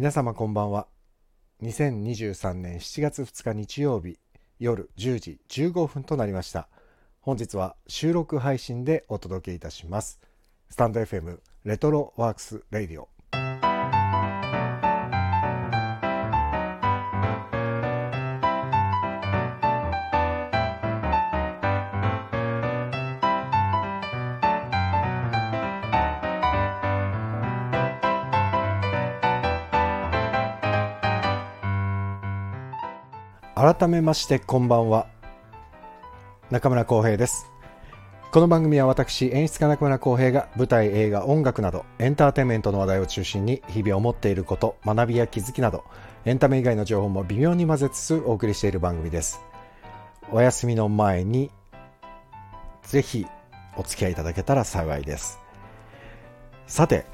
皆様こんばんは。2023年7月2日日曜日夜10時15分となりました。本日は収録配信でお届けいたします。スタンド FM レトロワークスレディオ。改めましてこんばんは、中村光平です。この番組は私演出家中村光平が舞台、映画、音楽などエンターテインメントの話題を中心に、日々思っていること、学びや気づきなどエンタメ以外の情報も微妙に混ぜつつお送りしている番組です。お休みの前にぜひお付き合いいただけたら幸いです。さて、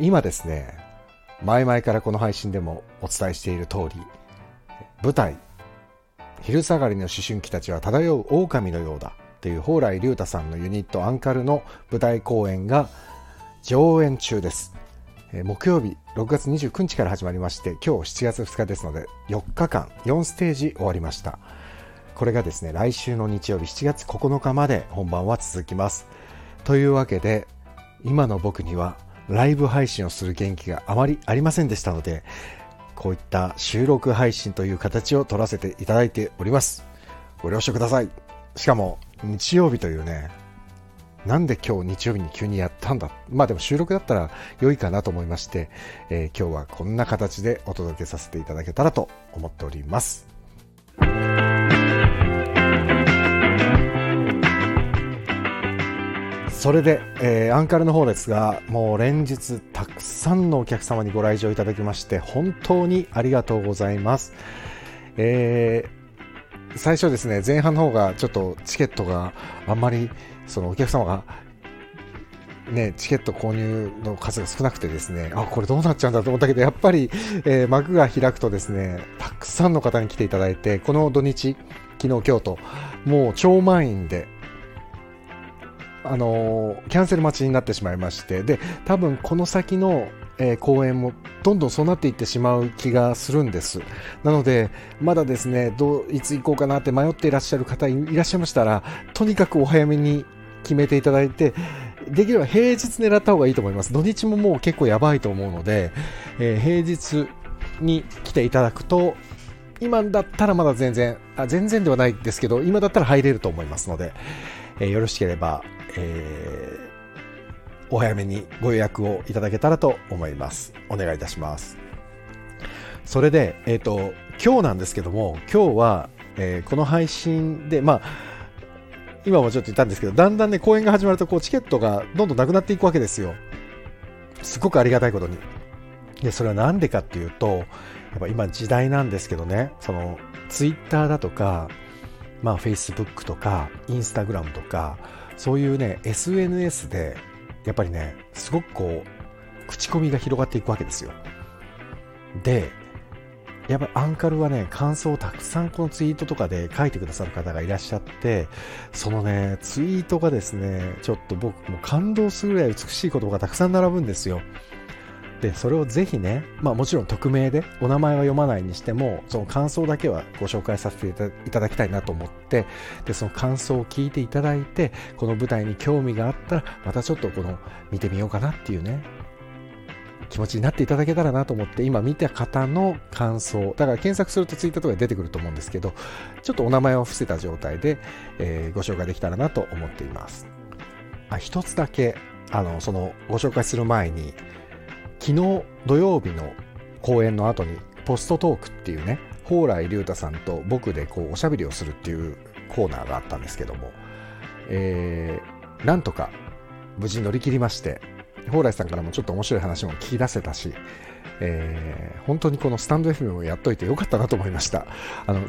今ですね、前々からこの配信でもお伝えしている通り、舞台昼下がりの思春期たちは漂う狼のようだという蓬莱竜太さんのユニットアンカルの舞台公演が上演中です。木曜日6月29日から始まりまして、今日7月2日ですので4日間4ステージ終わりました。これがですね、来週の日曜日7月9日まで本番は続きます。というわけで、今の僕にはライブ配信をする元気があまりありませんでしたので、こういった収録配信という形を取らせていただいております。ご了承ください。しかも日曜日というね、なんで今日日曜日に急にやったんだ、まあでも収録だったら良いかなと思いまして、今日はこんな形でお届けさせていただけたらと思っております。それで、アンカルの方ですが、もう連日たくさんのお客様にご来場いただきまして本当にありがとうございます。最初ですね、前半の方がちょっとチケットがあんまり、そのお客様がね、チケット購入の数が少なくてですね、あ、これどうなっちゃうんだと思ったけど、やっぱり、幕が開くとですね、たくさんの方に来ていただいて、この土日、昨日今日ともう超満員で、キャンセル待ちになってしまいまして、で多分この先の、公演もどんどんそうなっていってしまう気がするんです。なのでまだですね、いつ行こうかなって迷っていらっしゃる方いらっしゃいましたら、とにかくお早めに決めていただいて、できれば平日狙った方がいいと思います。土日ももう結構やばいと思うので、平日に来ていただくと、今だったらまだ全然ではないですけど、今だったら入れると思いますので、よろしければお早めにご予約をいただけたらと思います。お願いいたします。それで、今日なんですけども、今日は、この配信で、まあ今もちょっと言ったんですけど、だんだんね、公演が始まるとこうチケットがどんどんなくなっていくわけですよ。すごくありがたいことに。でそれはなんでかっていうと、やっぱ今時代なんですけどね、そのツイッターだとか、まあ Facebook とか Instagram とか、そういうね SNS でやっぱりね、すごくこう口コミが広がっていくわけですよ。でやっぱりアンカルはね、感想をたくさんこのツイートとかで書いてくださる方がいらっしゃって、そのねツイートがですね、ちょっと僕も感動するぐらい美しい言葉がたくさん並ぶんですよ。でそれをぜひね、まあもちろん匿名でお名前は読まないにしても、その感想だけはご紹介させていただきたいなと思って、でその感想を聞いていただいて、この舞台に興味があったらまたちょっとこの見てみようかなっていうね、気持ちになっていただけたらなと思って、今見た方の感想だから検索するとツイッターとかで出てくると思うんですけど、ちょっとお名前を伏せた状態で、ご紹介できたらなと思っています。一つだけそのご紹介する前に、昨日土曜日の公演の後にポストトークっていうね、蓬莱竜太さんと僕でこうおしゃべりをするっていうコーナーがあったんですけども、なんとか無事乗り切りまして、蓬莱さんからもちょっと面白い話も聞き出せたし、本当にこのスタンド FM をやっといてよかったなと思いました。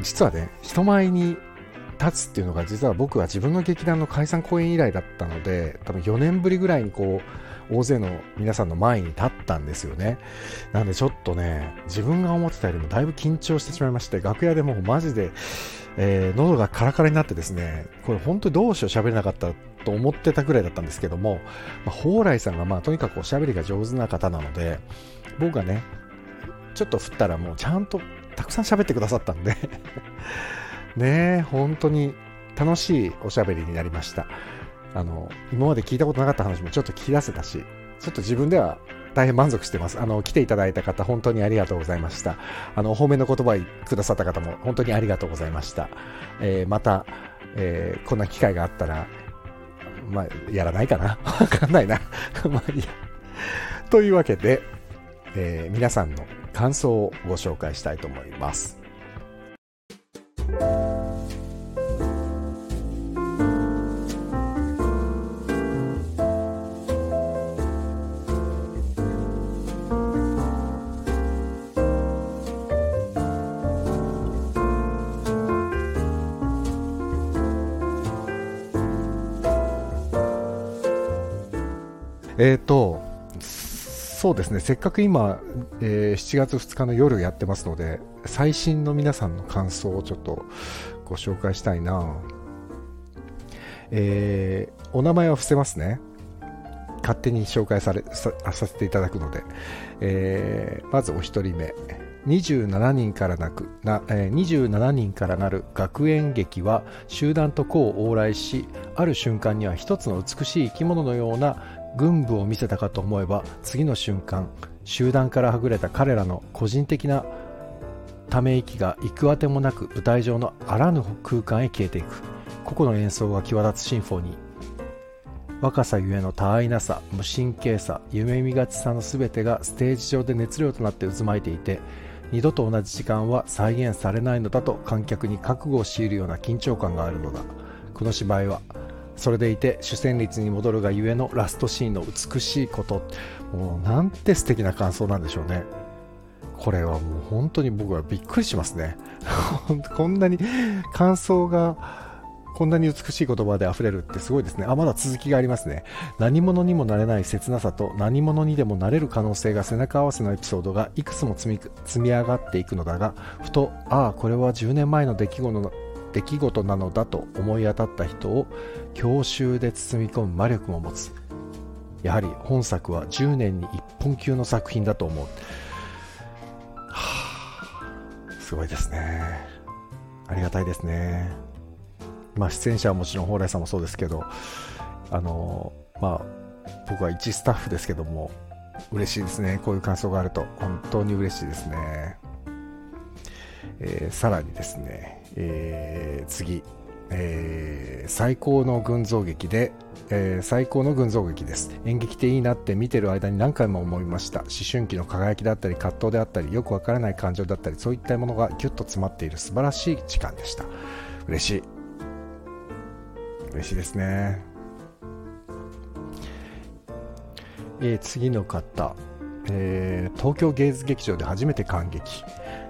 実はね、人前に立つっていうのが、実は僕は自分の劇団の解散公演以来だったので、多分4年ぶりぐらいにこう大勢の皆さんの前に立ったんですよね。なのでちょっとね、自分が思ってたよりもだいぶ緊張してしまいまして、楽屋でもうマジで、喉がカラカラになってですね、これ本当にどうしよう喋れなかったと思ってたぐらいだったんですけども、蓬莱さんがまあとにかくおしゃべりが上手な方なので、僕がねちょっと振ったらもうちゃんとたくさん喋ってくださったんでねえ、本当に楽しいおしゃべりになりました。今まで聞いたことなかった話もちょっと聞き出せたし、ちょっと自分では大変満足してます。来ていただいた方本当にありがとうございました。お褒めの言葉くださった方も本当にありがとうございました、また、こんな機会があったらまあやらないかなわかんないなまあいいやというわけで、皆さんの感想をご紹介したいと思います。そうですね、せっかく今、7月2日の夜やってますので、最新の皆さんの感想をちょっとご紹介したいな。お名前は伏せますね。勝手に紹介させていただくので、まずお一人目、27人からなる学園劇は集団と個を往来し、ある瞬間には一つの美しい生き物のような群舞を見せたかと思えば、次の瞬間集団からはぐれた彼らの個人的なため息が行くあてもなく舞台上のあらぬ空間へ消えていく。個々の演奏が際立つシンフォニー。若さゆえの多愛なさ、無神経さ、夢見がちさの全てがステージ上で熱量となって渦巻いていて、二度と同じ時間は再現されないのだと観客に覚悟を強いるような緊張感があるのだ。この芝居はそれでいて主旋律に戻るがゆえのラストシーンの美しいこと。もうなんて素敵な感想なんでしょうね。これはもう本当に僕はびっくりしますねこんなに感想がこんなに美しい言葉で溢れるってすごいですね。まだ続きがありますね。何者にもなれない切なさと何者にでもなれる可能性が背中合わせのエピソードがいくつも積み上がっていくのだが、ふとこれは10年前の出来事なのだと思い当たった人を郷愁で包み込む魔力も持つ。やはり本作は10年に1本級の作品だと思う。すごいですね。ありがたいですね。まあ出演者はもちろん蓬莱さんもそうですけど、まあ僕は一スタッフですけども嬉しいですね。こういう感想があると本当に嬉しいですね。さらにですね、次、最高の群像劇です。演劇っていいなって見てる間に何回も思いました。思春期の輝きだったり葛藤であったりよくわからない感情だったり、そういったものがギュッと詰まっている素晴らしい時間でした。嬉しいですね。次の方、東京芸術劇場で初めて観劇。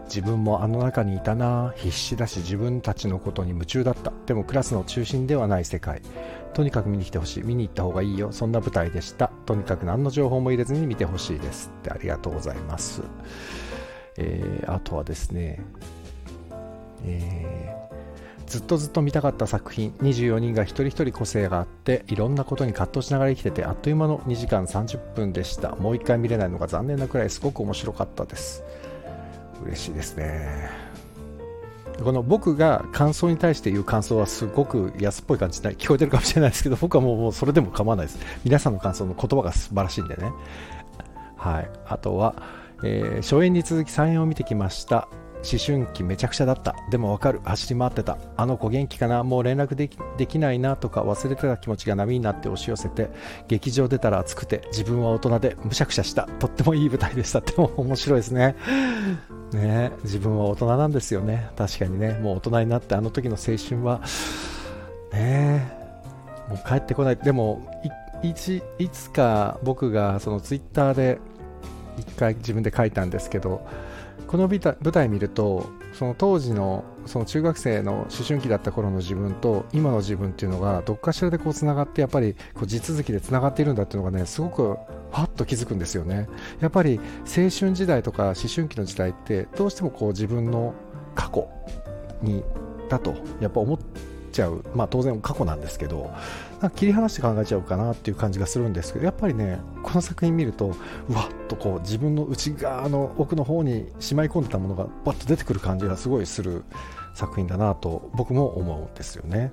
自分もあの中にいたな。必死だし自分たちのことに夢中だった。でもクラスの中心ではない世界。とにかく見に来てほしい。見に行った方がいいよ。そんな舞台でした。とにかく何の情報も入れずに見てほしいです。ってありがとうございます。あとはですね、ずっと見たかった作品。24人が一人一人個性があっていろんなことに葛藤しながら生きてて、あっという間の2時間30分でした。もう一回見れないのが残念なくらいすごく面白かったです。嬉しいですね。この僕が感想に対して言う感想はすごく安っぽい感じで聞こえてるかもしれないですけど、僕はもうそれでも構わないです。皆さんの感想の言葉が素晴らしいんでね。はい、あとは、初演に続き再演を見てきました。思春期めちゃくちゃだった。でもわかる。走り回ってた。あの子元気かな。もう連絡できないなとか忘れてた気持ちが波になって押し寄せて、劇場出たら熱くて自分は大人でむしゃくしゃした。とってもいい舞台でした。っても面白いですね。ね、自分は大人なんですよね。確かにね、もう大人になってあの時の青春はねもう帰ってこない。でも いつか僕がそのツイッターで一回自分で書いたんですけど、この舞台見るとその当時のその中学生の思春期だった頃の自分と今の自分っていうのがどっかしらでこうつながって、やっぱりこう地続きでつながっているんだっていうのがね、すごくパッと気づくんですよね。やっぱり青春時代とか思春期の時代ってどうしてもこう自分の過去にだとやっぱ思っちゃう、まあ、当然過去なんですけど、なんか切り離して考えちゃうかなっていう感じがするんですけど、やっぱりねこの作品見るとうわっとこう自分の内側の奥の方にしまい込んでたものがバッと出てくる感じがすごいする作品だなと僕も思うんですよね、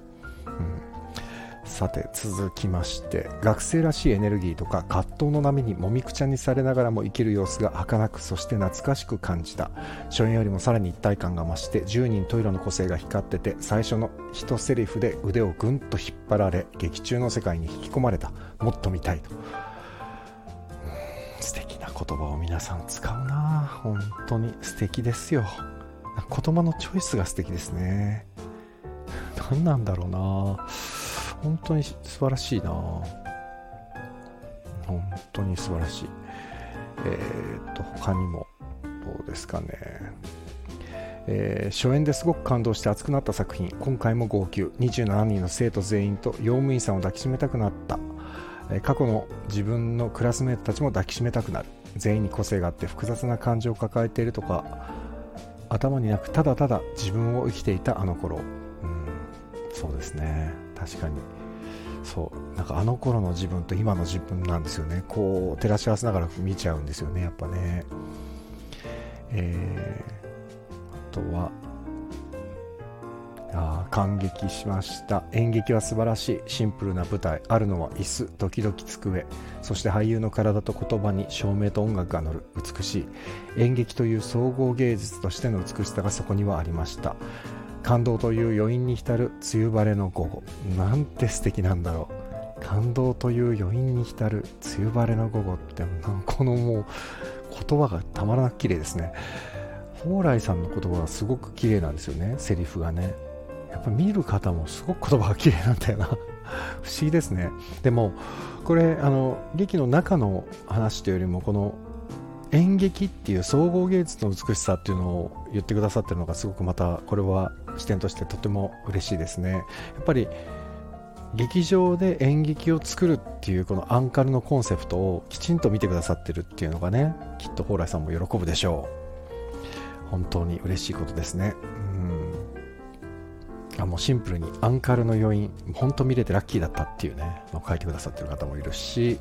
さて続きまして、学生らしいエネルギーとか葛藤の波にもみくちゃにされながらも生きる様子が儚く、そして懐かしく感じた。初演よりもさらに一体感が増して、10人十色の個性が光ってて、最初の一セリフで腕をぐんと引っ張られ劇中の世界に引き込まれた。もっと見たいと。素敵な言葉を皆さん使うな、本当に素敵ですよ。言葉のチョイスが素敵ですね。何なんだろうな、本当に素晴らしいな、本当に素晴らしい。他にもどうですかね、初演ですごく感動して熱くなった作品、今回も号泣。27人の生徒全員と用務員さんを抱きしめたくなった、過去の自分のクラスメートたちも抱きしめたくなる。全員に個性があって複雑な感情を抱えているとか頭になく、ただただ自分を生きていたあの頃、そうですね、確かにそう、なんかあの頃の自分と今の自分なんですよね。こう照らし合わせながら見ちゃうんですよね、やっぱね。あとは感激しました。演劇は素晴らしい。シンプルな舞台、あるのは椅子時々机、そして俳優の体と言葉に照明と音楽が乗る。美しい演劇という総合芸術としての美しさがそこにはありました。感動という余韻に浸る梅雨晴れの午後、なんて素敵なんだろう。感動という余韻に浸る梅雨晴れの午後って、このもう言葉がたまらなく綺麗ですね。蓬莱さんの言葉がすごく綺麗なんですよね、セリフがね。やっぱ見る方もすごく言葉が綺麗なんだよな不思議ですね。でもこれ劇の中の話というよりも、この演劇っていう総合芸術の美しさっていうのを言ってくださってるのがすごく、またこれは視点としてとても嬉しいですね。やっぱり劇場で演劇を作るっていうこのアンカルのコンセプトをきちんと見てくださってるっていうのがね、きっと蓬莱さんも喜ぶでしょう。本当に嬉しいことですね。もうシンプルにアンカルの余韻、本当見れてラッキーだったっていうねのを書いてくださってる方もいるし、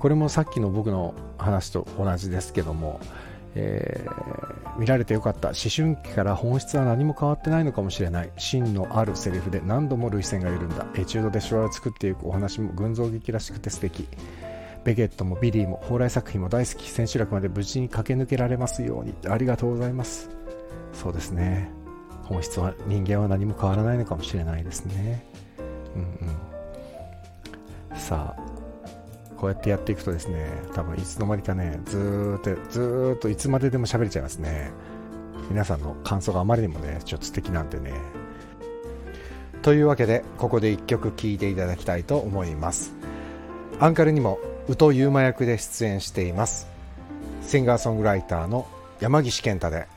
これもさっきの僕の話と同じですけども、見られてよかった。思春期から本質は何も変わってないのかもしれない。芯のあるセリフで何度も涙腺が緩んだ。エチュードでシワを作っていくお話も群像劇らしくて素敵。ベゲットもビリーも蓬莱作品も大好き。千秋楽まで無事に駆け抜けられますように。ありがとうございます。そうですね、本質は人間は何も変わらないのかもしれないですね。さあこうやってやっていくとですね、多分いつの間にかね、ずーっといつまででも喋れちゃいますね。皆さんの感想があまりにもねちょっと素敵なんでね。というわけでここで1曲聴いていただきたいと思います。アンカルにも宇都優馬役で出演していますシンガーソングライターの山岸健太で、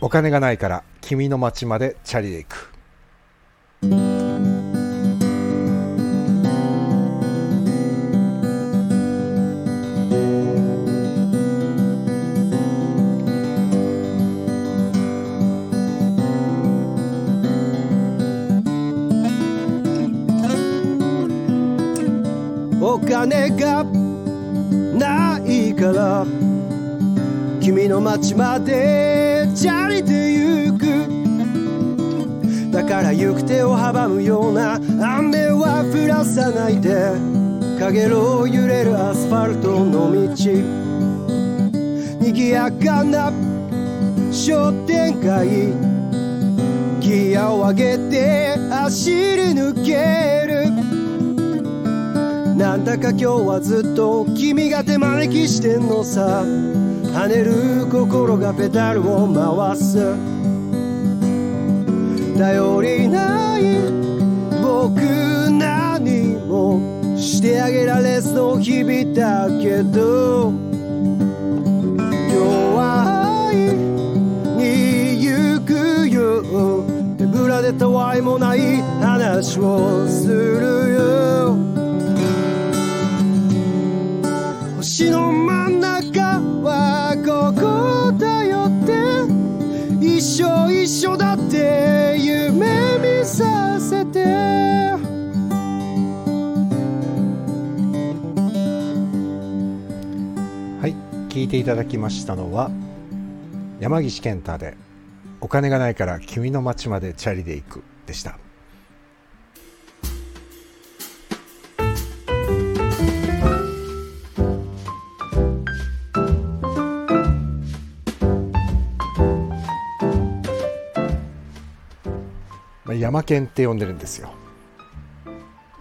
お金がないから君の街までチャリで行く。お金がないから君の街までチャリで行く。だから行く手を阻むような雨は降らさないで、かげろう揺れるアスファルトの道、賑やかな商店街、ギアを上げて走り抜ける。なんだか今日はずっと君が手招きしてんのさ。跳ねる心がペダルを回す。頼りない僕何もしてあげられそう日々だけど、弱いに行くよ。手ぶらでたわいもない話をするよ。星の真ん中はここだよって一生聴いていただきましたのは山岸健太でお金がないから君の街までチャリで行くでした。山健って呼んでるんですよ、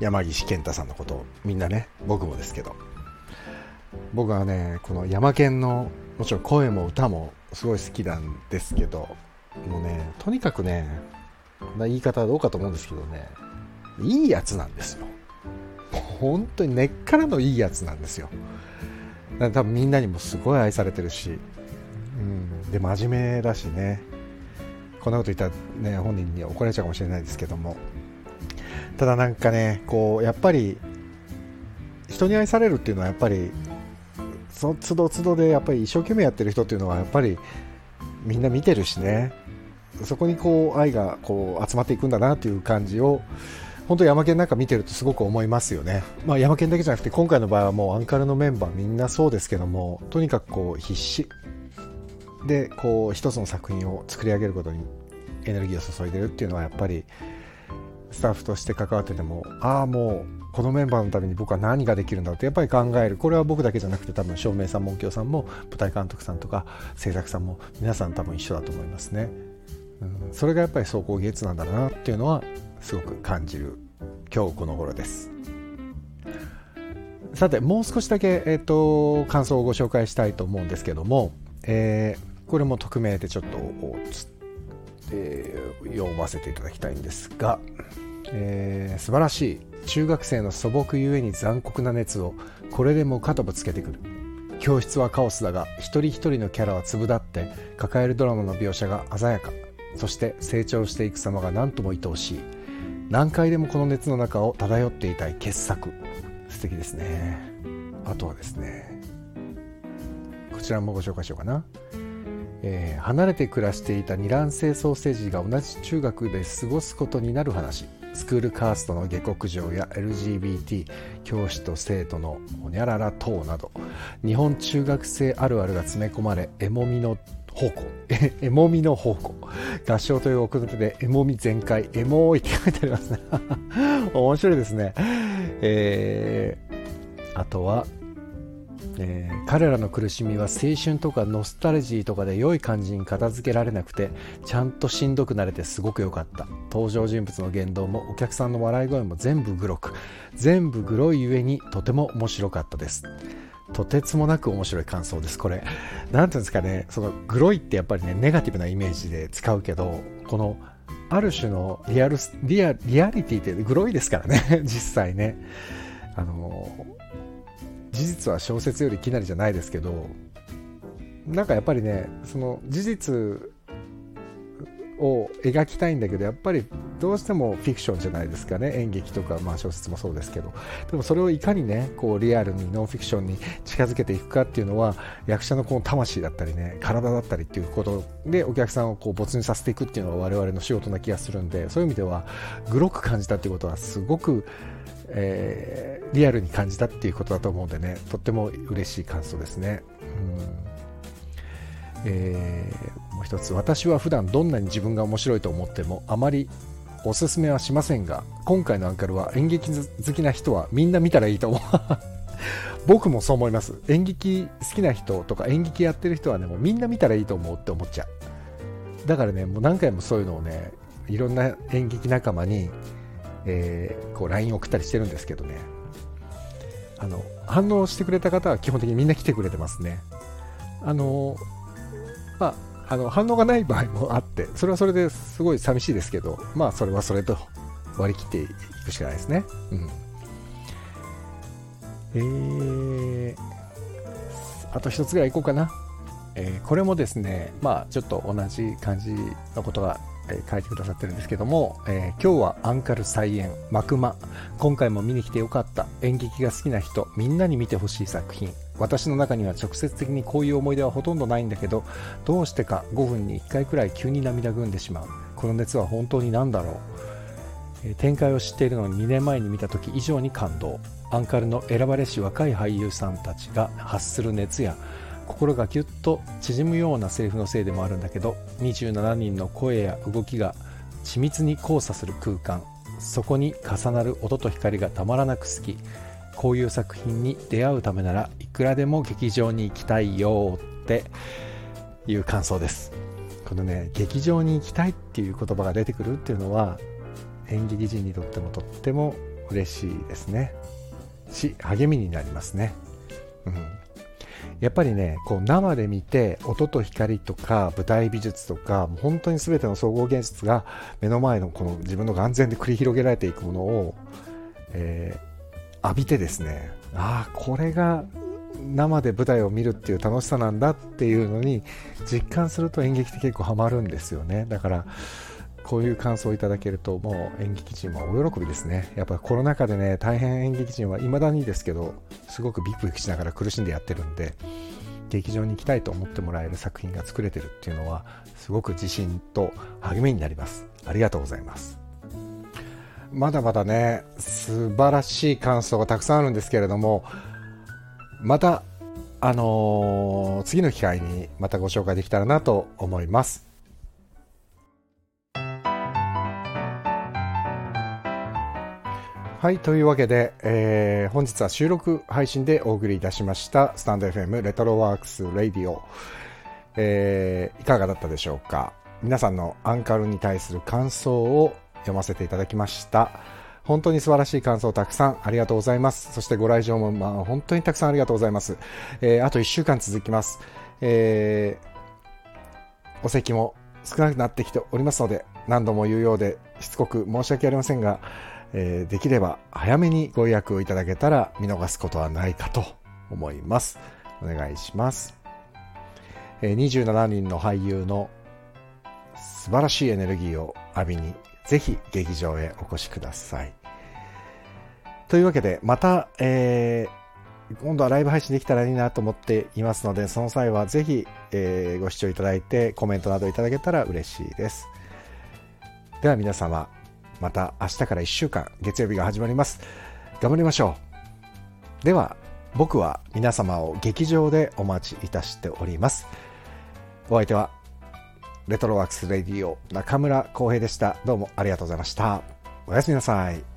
山岸健太さんのことをみんなね、僕もですけど。僕はね、この山健のもちろん声も歌もすごい好きなんですけど、もうね、とにかくね、言い方はどうかと思うんですけどね、いいやつなんですよ。本当に根っからのいいやつなんですよ。多分みんなにもすごい愛されてるし、うん、で真面目だしね。こんなこと言ったら、ね、本人に怒られちゃうかもしれないですけども、ただなんかね、こうやっぱり人に愛されるっていうのはやっぱりその都度都度でやっぱり一生懸命やってる人っていうのはやっぱりみんな見てるしね、そこにこう愛がこう集まっていくんだなっていう感じを本当に山県なんか見てるとすごく思いますよね。まあ、山県だけじゃなくて今回の場合はもうアンカルのメンバーみんなそうですけども、とにかくこう必死でこう一つの作品を作り上げることにエネルギーを注いでるっていうのはやっぱりスタッフとして関わってても、ああもうこのメンバーのために僕は何ができるんだってやっぱり考える。これは僕だけじゃなくて多分照明さんも音響さんも舞台監督さんとか制作さんも皆さん多分一緒だと思いますね、うん、それがやっぱり総合芸術なんだなっていうのはすごく感じる今日この頃です。さてもう少しだけ、感想をご紹介したいと思うんですけども、これも匿名でちょっと、読ませていただきたいんですが、素晴らしい中学生の素朴ゆえに残酷な熱をこれでもかとぶつけてくる。教室はカオスだが一人一人のキャラは粒だって、抱えるドラマの描写が鮮やか、そして成長していく様が何とも愛おしい。何回でもこの熱の中を漂っていたい傑作、素敵ですね。あとはですね、こちらもご紹介しようかな。離れて暮らしていた二卵性ソーセージが同じ中学で過ごすことになる話。スクールカーストの下克上や LGBT 教師と生徒のほにゃらら等など日本中学生あるあるが詰め込まれ、エモみの宝庫合唱という奥の手でエモみ全開、エモーいって書いてありますね。面白いですね。あとは彼らの苦しみは青春とかノスタルジーとかで良い感じに片付けられなくてちゃんとしんどくなれてすごく良かった。登場人物の言動もお客さんの笑い声も全部グロいゆえにとても面白かったです。とてつもなく面白い感想です。これなんていうんですかね、そのグロいってやっぱりねネガティブなイメージで使うけど、このある種のリアリティってグロいですからね。実際ね、事実は小説よりきなりじゃないですけど、なんかやっぱりねその事実を描きたいんだけどやっぱりどうしてもフィクションじゃないですかね。演劇とか、まあ、小説もそうですけど、でもそれをいかにねこうリアルにノンフィクションに近づけていくかっていうのは役者のこの魂だったりね体だったりっていうことでお客さんをこう没入させていくっていうのが我々の仕事な気がするんで、そういう意味ではグロく感じたっていうことはすごくリアルに感じたっていうことだと思うんでね、とっても嬉しい感想ですね。もう一つ、私は普段どんなに自分が面白いと思ってもあまりおすすめはしませんが、今回のアンカルは演劇好きな人はみんな見たらいいと思う。僕もそう思います。演劇好きな人とか演劇やってる人はねもうみんな見たらいいと思うって思っちゃう。だからねもう何回もそういうのをねいろんな演劇仲間にこう LINE 送ったりしてるんですけどね、反応してくれた方は基本的にみんな来てくれてますね。反応がない場合もあって、それはそれですごい寂しいですけど、まあそれはそれと割り切っていくしかないですね、あと一つぐらいいこうかな、これもですねまあちょっと同じ感じのことが書いてくださってるんですけども、今日はアンカル再演幕間、今回も見に来てよかった、演劇が好きな人みんなに見てほしい作品、私の中には直接的にこういう思い出はほとんどないんだけどどうしてか5分に1回くらい急に涙ぐんでしまう、この熱は本当に何だろう、展開を知っているのに2年前に見た時以上に感動。アンカルの選ばれし若い俳優さんたちが発する熱や心がギュッと縮むようなセリフのせいでもあるんだけど、27人の声や動きが緻密に交差する空間、そこに重なる音と光がたまらなく好き。こういう作品に出会うためならいくらでも劇場に行きたいよっていう感想です。このね、劇場に行きたいっていう言葉が出てくるっていうのは演劇人にとってもとっても嬉しいですねし、励みになりますね。やっぱりね、こう生で見て音と光とか舞台美術とか本当に全ての総合芸術が目の前のこの自分の眼前で繰り広げられていくものを、浴びてですね、ああこれが生で舞台を見るっていう楽しさなんだっていうのに実感すると演劇って結構ハマるんですよね。だからこういう感想をいただけるともう演劇人は大喜びですね。やっぱコロナ禍でね、大変演劇人は未だにですけどすごくビクビクしながら苦しんでやってるんで、劇場に行きたいと思ってもらえる作品が作れてるっていうのはすごく自信と励みになります。ありがとうございます。まだまだね、素晴らしい感想がたくさんあるんですけれども、また次の機会にまたご紹介できたらなと思います。はい、というわけで、本日は収録配信でお送りいたしましたスタンド FM レトロワークスレディオ、いかがだったでしょうか。皆さんのアンカルに対する感想を読ませていただきました。本当に素晴らしい感想たくさんありがとうございます。そしてご来場も、本当にたくさんありがとうございます。あと1週間続きます。お席も少なくなってきておりますので、何度も言うようでしつこく申し訳ありませんが、できれば早めにご予約をいただけたら見逃すことはないかと思います。お願いします。27人の俳優の素晴らしいエネルギーを浴びにぜひ劇場へお越しください。というわけでまた、今度はライブ配信できたらいいなと思っていますので、その際はぜひ、ご視聴いただいてコメントなどいただけたら嬉しいです。では皆様、また明日から1週間月曜日が始まります。頑張りましょう。では僕は皆様を劇場でお待ちいたしております。お相手はレトロワークスレディオ中村浩平でした。どうもありがとうございました。おやすみなさい。